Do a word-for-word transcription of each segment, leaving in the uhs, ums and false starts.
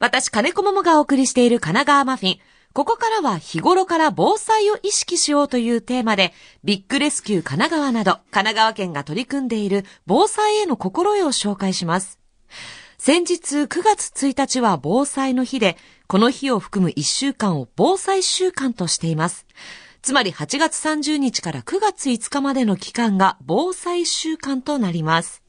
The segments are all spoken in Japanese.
私金子桃がお送りしている神奈川マフィン。ここからは日頃から防災を意識しようというテーマで、ビッグレスキュー神奈川など神奈川県が取り組んでいる防災への心得を紹介します。先日くがつついたちは防災の日で、この日を含むいっしゅうかんを防災週間としています。つまりはちがつさんじゅうにちからくがついつかまでの期間が防災週間となります。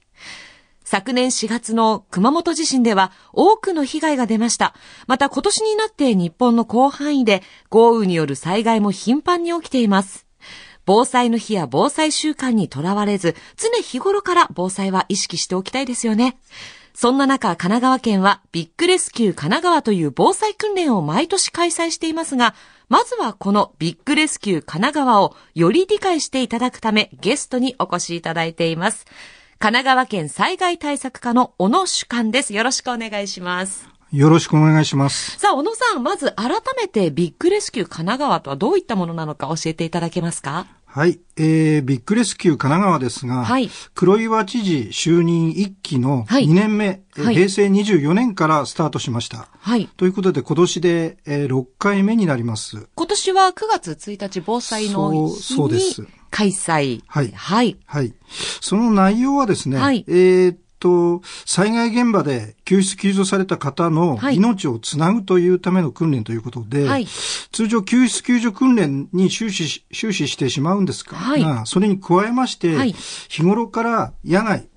昨年しがつの熊本地震では多くの被害が出ました。また今年になって日本の広範囲で豪雨による災害も頻繁に起きています。防災の日や防災週間にとらわれず、常日頃から防災は意識しておきたいですよね。そんな中、神奈川県はビッグレスキュー神奈川という防災訓練を毎年開催していますが、まずはこのビッグレスキュー神奈川をより理解していただくため、ゲストにお越しいただいています。神奈川県災害対策課の小野主幹です。よろしくお願いします。よろしくお願いします。さあ、小野さん、まず改めてビッグレスキュー神奈川とはどういったものなのか教えていただけますか？はい、えー、ビッグレスキュー神奈川ですが、はい、黒岩知事就任いっきのにねんめ、はい、へいせいにじゅうよねんからスタートしました。はい。ということで、今年で、えー、ろっかいめになります。今年はくがつついたち防災の日にそうです。開催。はい。はい。はい。その内容はですね、はい、えーっと、災害現場で救出救助された方の命をつなぐというための訓練ということで、はい、通常救出救助訓練に終始、終始してしまうんですが、はい、それに加えまして、はい、日頃から野外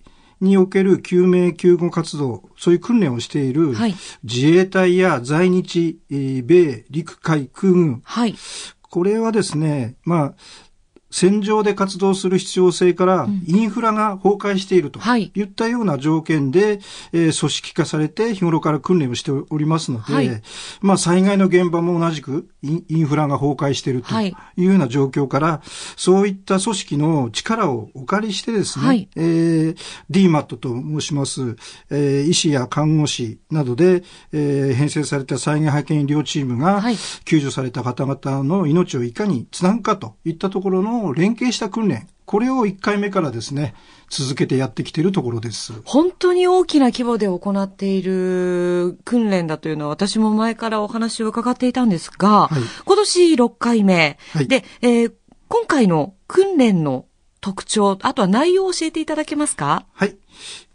における救命救護活動、そういう訓練をしている自衛隊や在日、米陸海空軍、はい、これはですね、まあ、戦場で活動する必要性からインフラが崩壊しているといったような条件で、うんはいえー、組織化されて日頃から訓練をしておりますので、はい、まあ災害の現場も同じくインフラが崩壊しているというような状況から、はい、そういった組織の力をお借りしてですね、はいえー、ディーマット と申します、えー、医師や看護師などで、えー、編成された災害派遣医療チームが救助された方々の命をいかにつなぐかといったところの連携した訓練、これをいっかいめからですね続けてやってきているところです。本当に大きな規模で行っている訓練だというのは私も前からお話を伺っていたんですが、はい、今年ろっかいめ、はい、で、えー、今回の訓練の特徴、あとは内容を教えていただけますか？はい、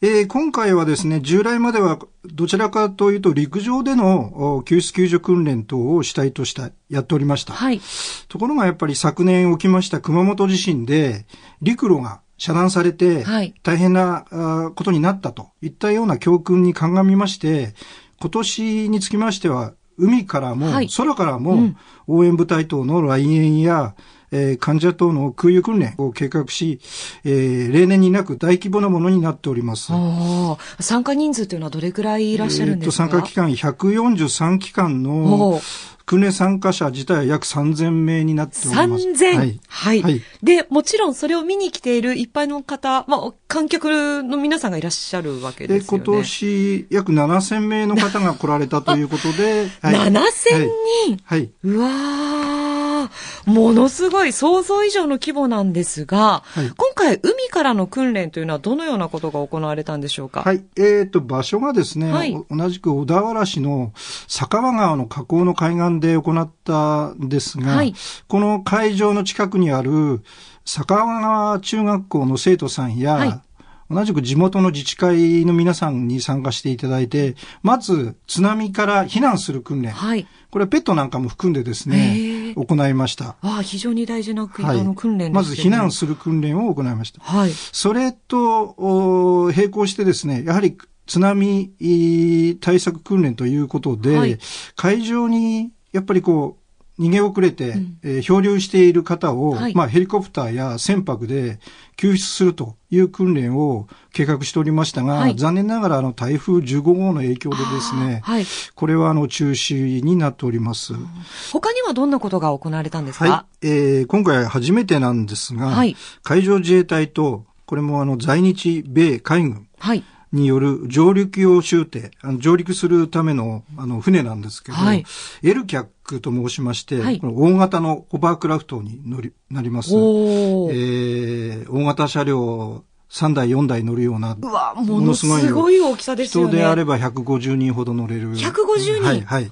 えー、今回はですね、従来まではどちらかというと陸上での救出救助訓練等を主体としたやっておりました。はい。ところがやっぱり昨年起きました熊本地震で陸路が遮断されて大変なことになったといったような教訓に鑑みまして、今年につきましては海からも空からも応援部隊等の来園やえー、患者等の空輸訓練を計画し、えー、例年になく大規模なものになっております。参加人数というのはどれくらいいらっしゃるんですか？えー、と参加機関ひゃくよんじゅうさんきかんの訓練参加者自体は約さんぜんめいになっております。さんぜん、はいはい、はい。で、もちろんそれを見に来ている一般の方、まあ、観客の皆さんがいらっしゃるわけですよね。今年約ななせんめいの方が来られたということで。はい、ななせんにん、はいはい、うわー。ものすごい想像以上の規模なんですが、はい、今回海からの訓練というのはどのようなことが行われたんでしょうか？はい、えーと、場所がですね、はい、同じく小田原市の酒波川の河口の海岸で行ったんですが、はい、この会場の近くにある酒波川中学校の生徒さんや、はい、同じく地元の自治会の皆さんに参加していただいて、まず津波から避難する訓練、はい、これはペットなんかも含んでですね行いました。ああ、非常に大事な、はい、あの訓練ですね。まず避難する訓練を行いました、はい、それと並行してですね、やはり津波対策訓練ということで、はい、会場にやっぱりこう逃げ遅れて、うんえー、漂流している方を、はい、まあ、ヘリコプターや船舶で救出するという訓練を計画しておりましたが、はい、残念ながらあの台風じゅうごごうの影響でですね、はい、これはあの中止になっております、うん、他にはどんなことが行われたんですか？はいえー、今回初めてなんですが、はい、海上自衛隊とこれもあの在日米海軍、はいによる上陸用舟艇、あの上陸するためのあの船なんですけど、はい、エルキャックと申しまして、はい、この大型のホバークラフトに乗りなります、えー、大型車両さんだいよんだい乗るような、うわ、ものすごい大きさですよね。人であればひゃくごじゅうにんほど乗れる。ひゃくごじゅうにん、はい、はい。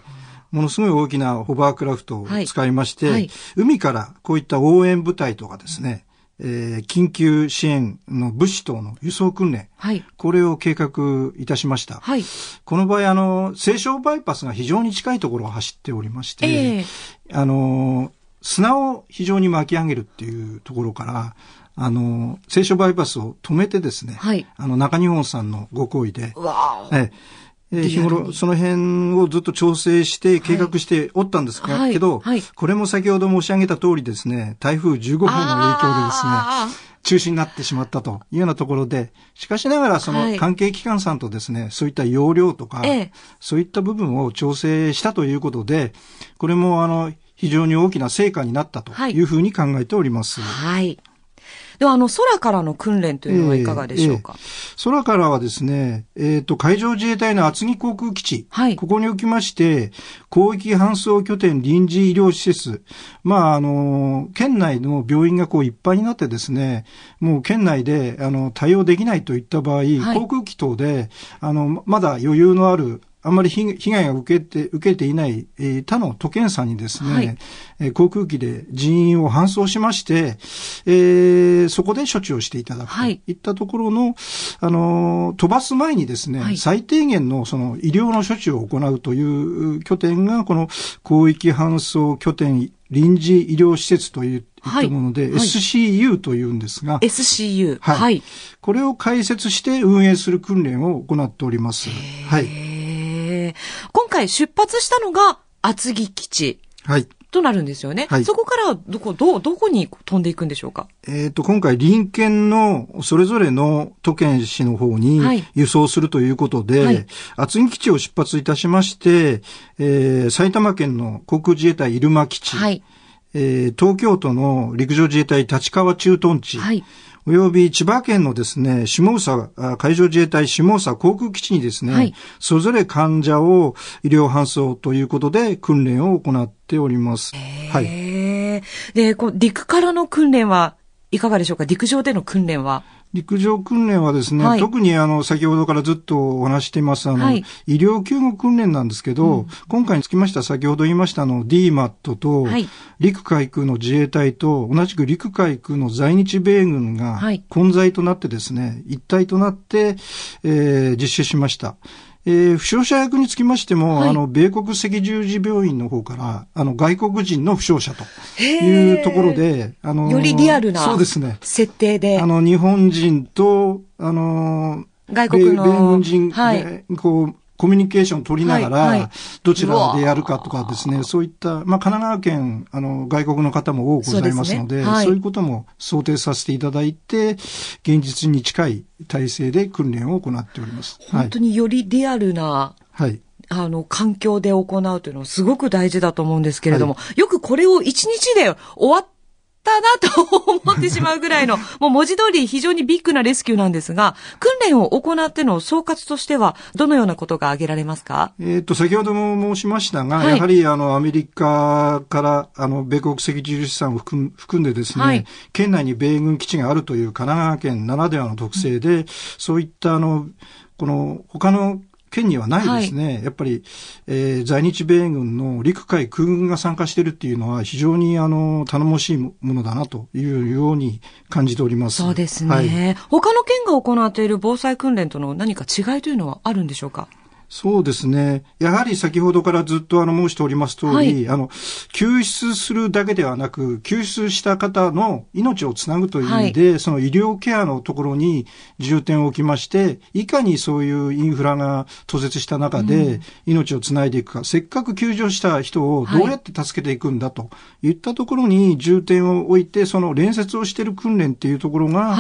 ものすごい大きなホバークラフトを使いまして、はいはい、海からこういった応援部隊とかですね、えー、緊急支援の物資等の輸送訓練、はい、これを計画いたしました。はい、この場合、あの、西湘バイパスが非常に近いところを走っておりまして、えー、あの、砂を非常に巻き上げるっていうところから、あの、西湘バイパスを止めてですね、はい、あの、中日本さんのご厚意で、ええ、日頃、その辺をずっと調整して、計画しておったんですけど、はいはいはい、これも先ほど申し上げた通りですね、台風じゅうごほうの影響でですね、中止になってしまったというようなところで、しかしながらその関係機関さんとですね、はい、そういった容量とか、ええ、そういった部分を調整したということで、これもあの、非常に大きな成果になったというふうに考えております。はい。はい、では、あの、空からの訓練というのはいかがでしょうか。えーえー、空からはですね、えっと、海上自衛隊の厚木航空基地、はい、ここにおきまして、広域搬送拠点臨時医療施設、まあ、あの、県内の病院がこういっぱいになってですね、もう県内で、あの、対応できないといった場合、はい、航空機等で、あの、まだ余裕のある、あんまり被害が受けて、受けていない、えー、他の都県さんにですね、はい、えー、航空機で人員を搬送しまして、えー、そこで処置をしていただくといったところの、はい、あの、飛ばす前にですね、はい、最低限のその医療の処置を行うという拠点が、この広域搬送拠点臨時医療施設というともので、はいはい、エスシーユー というんですが、エスシーユー、はい、はい。これを開設して運営する訓練を行っております。はい。今回出発したのが厚木基地となるんですよね。はい、そこからどこ、どう、どこに飛んでいくんでしょうか。えっと、今回臨県のそれぞれの都県市の方に輸送するということで、はいはい、厚木基地を出発いたしまして、えー、埼玉県の航空自衛隊入間基地、はい、えー、東京都の陸上自衛隊立川駐屯地、はい、および千葉県のですね、下総海上自衛隊下総航空基地にですね、はい、それぞれ患者を医療搬送ということで訓練を行っております。はい。で、こう、陸からの訓練はいかがでしょうか？陸上での訓練は？陸上訓練はですね、はい、特にあの、先ほどからずっとお話しています、あの、はい、医療救護訓練なんですけど、うん、今回につきましては先ほど言いましたあの、ディーマット と、はい、陸海空の自衛隊と、同じく陸海空の在日米軍が混在となってですね、はい、一体となって、えー、実施しました。えー、負傷者役につきましても、はい、あの、米国赤十字病院の方から、あの、外国人の負傷者というところで、あの、よりリアルな、そうですね、設定で、あの、日本人と、あの、外国の米軍人で、はい、こう、コミュニケーションを取りながら、はいはい、どちらでやるかとかですね、そういった、まあ、神奈川県、あの、外国の方も多くございますので、そうですね、はい、そういうことも想定させていただいて、現実に近い体制で訓練を行っております。本当によりリアルな、はい、あの、環境で行うというのはすごく大事だと思うんですけれども、はい、よくこれを一日で終わったなと思ってしまうぐらいの、もう文字通り非常にビッグなレスキューなんですが、訓練を行っての総括としては、どのようなことが挙げられますか？えっと、先ほども申しましたが、はい、やはりあの、アメリカから、あの、米国赤十字さんを含んでですね、はい、県内に米軍基地があるという神奈川県ならではの特性で、うん、そういったあの、この、他の、県にはないですね。はい、やっぱり、えー、在日米軍の陸海空軍が参加しているっていうのは非常にあの頼もしいものだなというように感じております。そうですね。はい、他の県が行っている防災訓練との何か違いというのはあるんでしょうか。そうですね。やはり先ほどからずっとあの申しております通り、はい、あの、救出するだけではなく、救出した方の命をつなぐという意味で、はい、その医療ケアのところに重点を置きまして、いかにそういうインフラが途絶した中で命をつないでいくか、うん、せっかく救助した人をどうやって助けていくんだといったところに重点を置いて、その連接をしている訓練っていうところが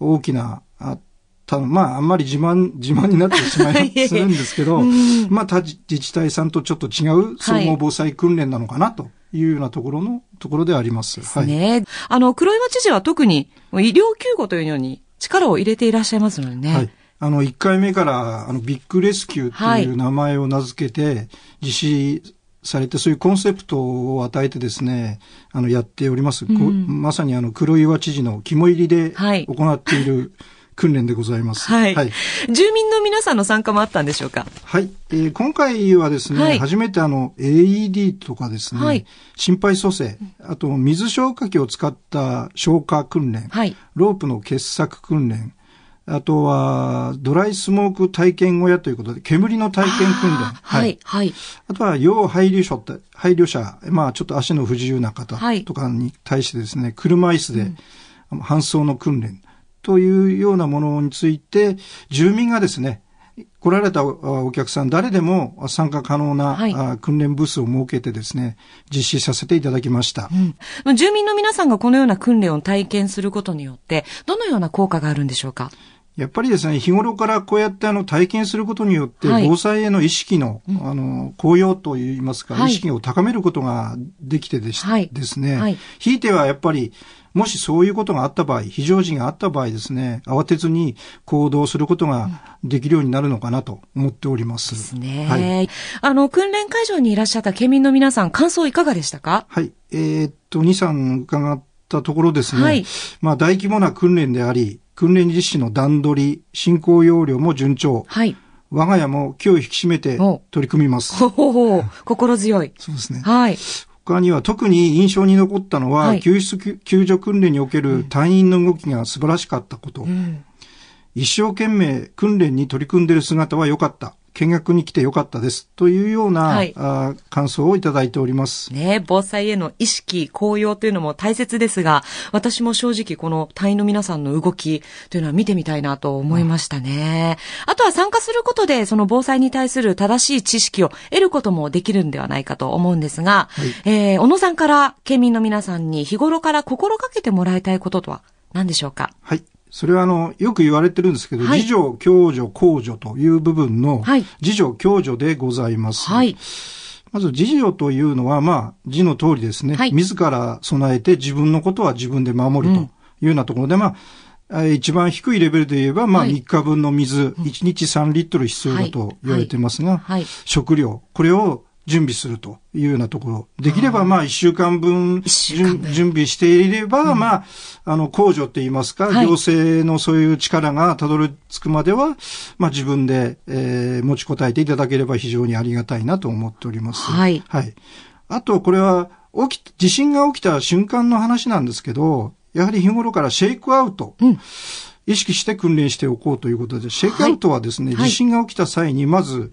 大きな、はい、たぶん、まあ、あんまり自慢、自慢になってしまいするんですけど、うん、まあ、他自治体さんとちょっと違う総合防災訓練なのかなというようなところの、はい、ところであります。ですね。はい、あの、黒岩知事は特に医療救護というのに力を入れていらっしゃいますのでね。はい。あの、いっかいめから、あの、ビッグレスキューという名前を名付けて、実施、はい、されて、そういうコンセプトを与えてですね、あの、やっております。うん、まさにあの、黒岩知事の肝入りで行っている、はい訓練でございます。はい。はい、住民の皆さんの参加もあったんでしょうか。はい。えー、今回はですね、はい、初めてあの エーイーディー とかですね、はい、心肺蘇生、あと水消火器を使った消火訓練、はい、ロープの掘削訓練、あとはドライスモーク体験小屋ということで煙の体験訓練、はいはい。あとは要配慮者って配慮者、まあちょっと足の不自由な方とかに対してですね、はい、車椅子で搬送の訓練というようなものについて住民がですね、来られたお客さん誰でも参加可能な訓練ブースを設けてですね、実施させていただきました、うん、住民の皆さんがこのような訓練を体験することによってどのような効果があるんでしょうか。やっぱりですね、日頃からこうやってあの体験することによって、防災への意識の、はい、あの、高揚といいますか、はい、意識を高めることができてでし、はい、ですね。はい。ひいてはやっぱり、もしそういうことがあった場合、非常時があった場合ですね、慌てずに行動することができるようになるのかなと思っております。ですね。はい。あの、訓練会場にいらっしゃった県民の皆さん、感想いかがでしたか？はい。えー、っと、に、さん伺ったところですね。はい。まあ、大規模な訓練であり、訓練実施の段取り、進行要領も順調。はい。我が家も気を引き締めて取り組みます。ほほほう。心強い。そうですね。はい。他には特に印象に残ったのは、はい、救出救助訓練における隊員の動きが素晴らしかったこと。うん、一生懸命訓練に取り組んでいる姿は良かった。見学に来て良かったです。というような、はい、あ感想をいただいております。ね、防災への意識、高揚というのも大切ですが、私も正直この隊員の皆さんの動きというのは見てみたいなと思いましたね。うん、あとは参加することで、その防災に対する正しい知識を得ることもできるんではないかと思うんですが、はい、えー、小野さんから県民の皆さんに日頃から心がけてもらいたいこととは何でしょうか？はい。それはあの、よく言われてるんですけど、はい、自助、共助、公助という部分の、はい、自助、共助でございます。はい、まず自助というのは、まあ、字の通りですね、はい、自ら備えて自分のことは自分で守るというようなところで、うん、まあ、一番低いレベルで言えば、まあ、みっかぶんの水、はい、いちにちさんリットル必要だと言われてますが、はいはいはい、食料、これを準備するというようなところ。できれば、まあ、一週間分、準備していれば、うん、まあ、あの、公助って言いますか、はい、行政のそういう力がたどり着くまでは、まあ、自分で、えー、持ちこたえていただければ非常にありがたいなと思っております。はい。はい。あと、これは、起き、地震が起きた瞬間の話なんですけど、やはり日頃からシェイクアウト。うん、意識して訓練しておこうということで、シェイクアウトはですね、はい、地震が起きた際に、まず、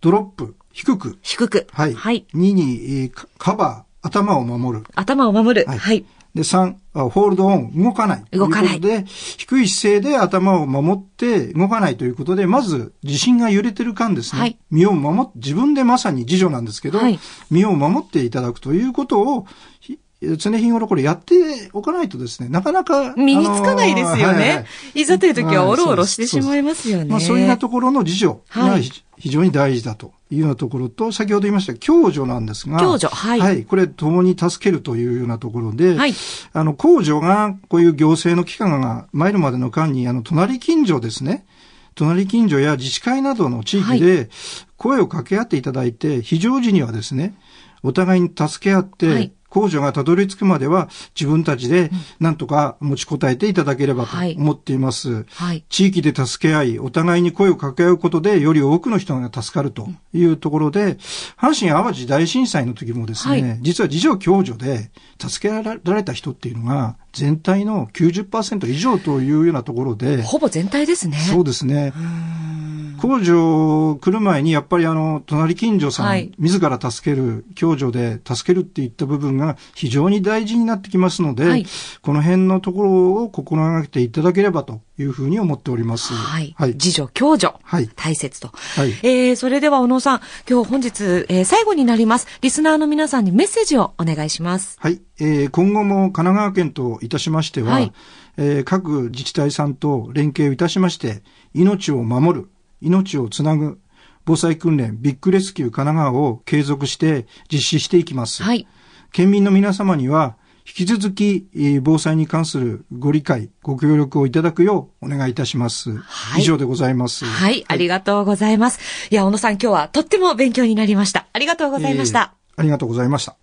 ドロップ。低く。低く。はい。はい。にに、カバー、頭を守る。頭を守る。はい。はい、で、さん、ホールドオン、動かない。動かない。ということで、低い姿勢で頭を守って動かないということで、まず、地震が揺れてる間ですね。はい。身を守って、自分でまさに自助なんですけど、はい、身を守っていただくということを、常日頃これやっておかないとですね、なかなか。身につかないですよね。あのーはいはい、いざという時はおろおろしてしまいますよね。まあ、そういうようなところの自助が非常に大事だというようなところと、はい、先ほど言いました共助なんですが。共助、はい。はい。これ、共に助けるというようなところで、はい。あの、公助が、こういう行政の機関が参るまでの間に、あの、隣近所ですね。隣近所や自治会などの地域で、声を掛け合っていただいて、はい、非常時にはですね、お互いに助け合って、はい、公助がたどり着くまでは自分たちで何とか持ちこたえていただければと思っています、はいはい。地域で助け合い、お互いに声を掛け合うことでより多くの人が助かるというところで、阪神淡路大震災の時もですね、はい、実は自助共助で助けられた人っていうのが全体の きゅうじゅっパーセント 以上というようなところで。ほぼ全体ですね。そうですね。公助来る前にやっぱりあの、隣近所さん、はい、自ら助ける、共助で助けるっていった部分が非常に大事になってきますので、はい、この辺のところを心がけていただければというふうに思っております。はい。はい、自助、共助。はい。大切と。はい。えー、それでは小野さん、今日本日、えー、最後になります。リスナーの皆さんにメッセージをお願いします。はい。えー、今後も神奈川県といたしましては、はい、えー、各自治体さんと連携をいたしまして、命を守る、命をつなぐ、防災訓練、ビッグレスキュー神奈川を継続して実施していきます。はい。県民の皆様には、引き続き、防災に関するご理解、ご協力をいただくようお願いいたします。はい。以上でございます。はい。はい、ありがとうございます。いや、小野さん、今日はとっても勉強になりました。ありがとうございました。えー、ありがとうございました。